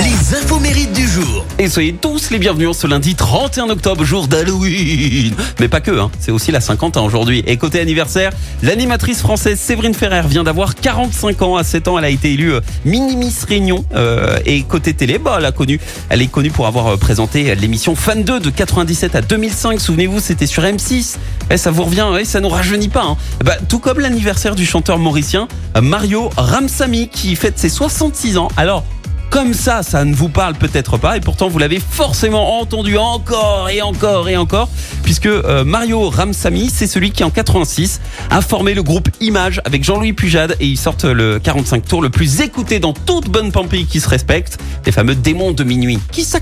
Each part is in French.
les infos mérites du jour. Et soyez tous les bienvenus en ce lundi 31 octobre, jour d'Halloween. Mais pas que, hein. C'est aussi la 50 ans aujourd'hui. Et côté anniversaire, l'animatrice française Séverine Ferrer vient d'avoir 45 ans. À 7 ans, elle a été élue Mini-Miss Réunion. Et côté télé, elle est connue pour avoir présenté l'émission Fan 2 de 97 à 2005. Souvenez-vous, c'était sur M6. Et ça vous revient, et ça nous rajeunit pas, hein. Tout comme l'anniversaire du chanteur mauricien Mario Ramsamy qui fête ses 66 ans. Alors, comme ça, ça ne vous parle peut-être pas et pourtant vous l'avez forcément entendu encore et encore et encore, puisque Mario Ramsamy, c'est celui qui en 86 a formé le groupe Image avec Jean-Louis Pujade, et ils sortent le 45 tours le plus écouté dans toute bonne Pampéi qui se respecte, les fameux Démons de minuit. Qui ça ?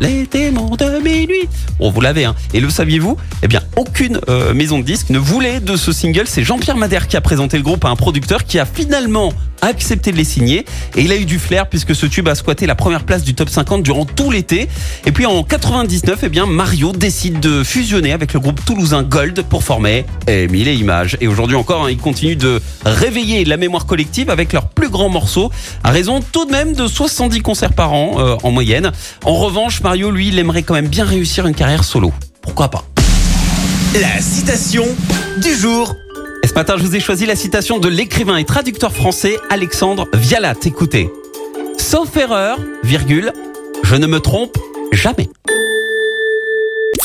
Les Démons de minuit. Bon, vous l'avez, hein. Et le saviez-vous ? Eh bien, aucune maison de disques ne voulait de ce single. C'est Jean-Pierre Madère qui a présenté le groupe à un producteur qui a finalement accepté de les signer, et il a eu du flair puisque ce tube a squatté la première place du top 50 durant tout l'été. Et puis en 99, Mario décide de fusionner avec le groupe toulousain Gold pour former Emile Images. Et aujourd'hui encore, ils continuent de réveiller la mémoire collective avec leurs plus grands morceaux, à raison tout de même de 70 concerts par an en moyenne. En revanche, Mario, lui, il aimerait quand même bien réussir une carrière solo. Pourquoi pas ? La citation du jour. Et ce matin, je vous ai choisi la citation de l'écrivain et traducteur français Alexandre Vialat. Écoutez. « Sauf erreur, virgule, je ne me trompe jamais. »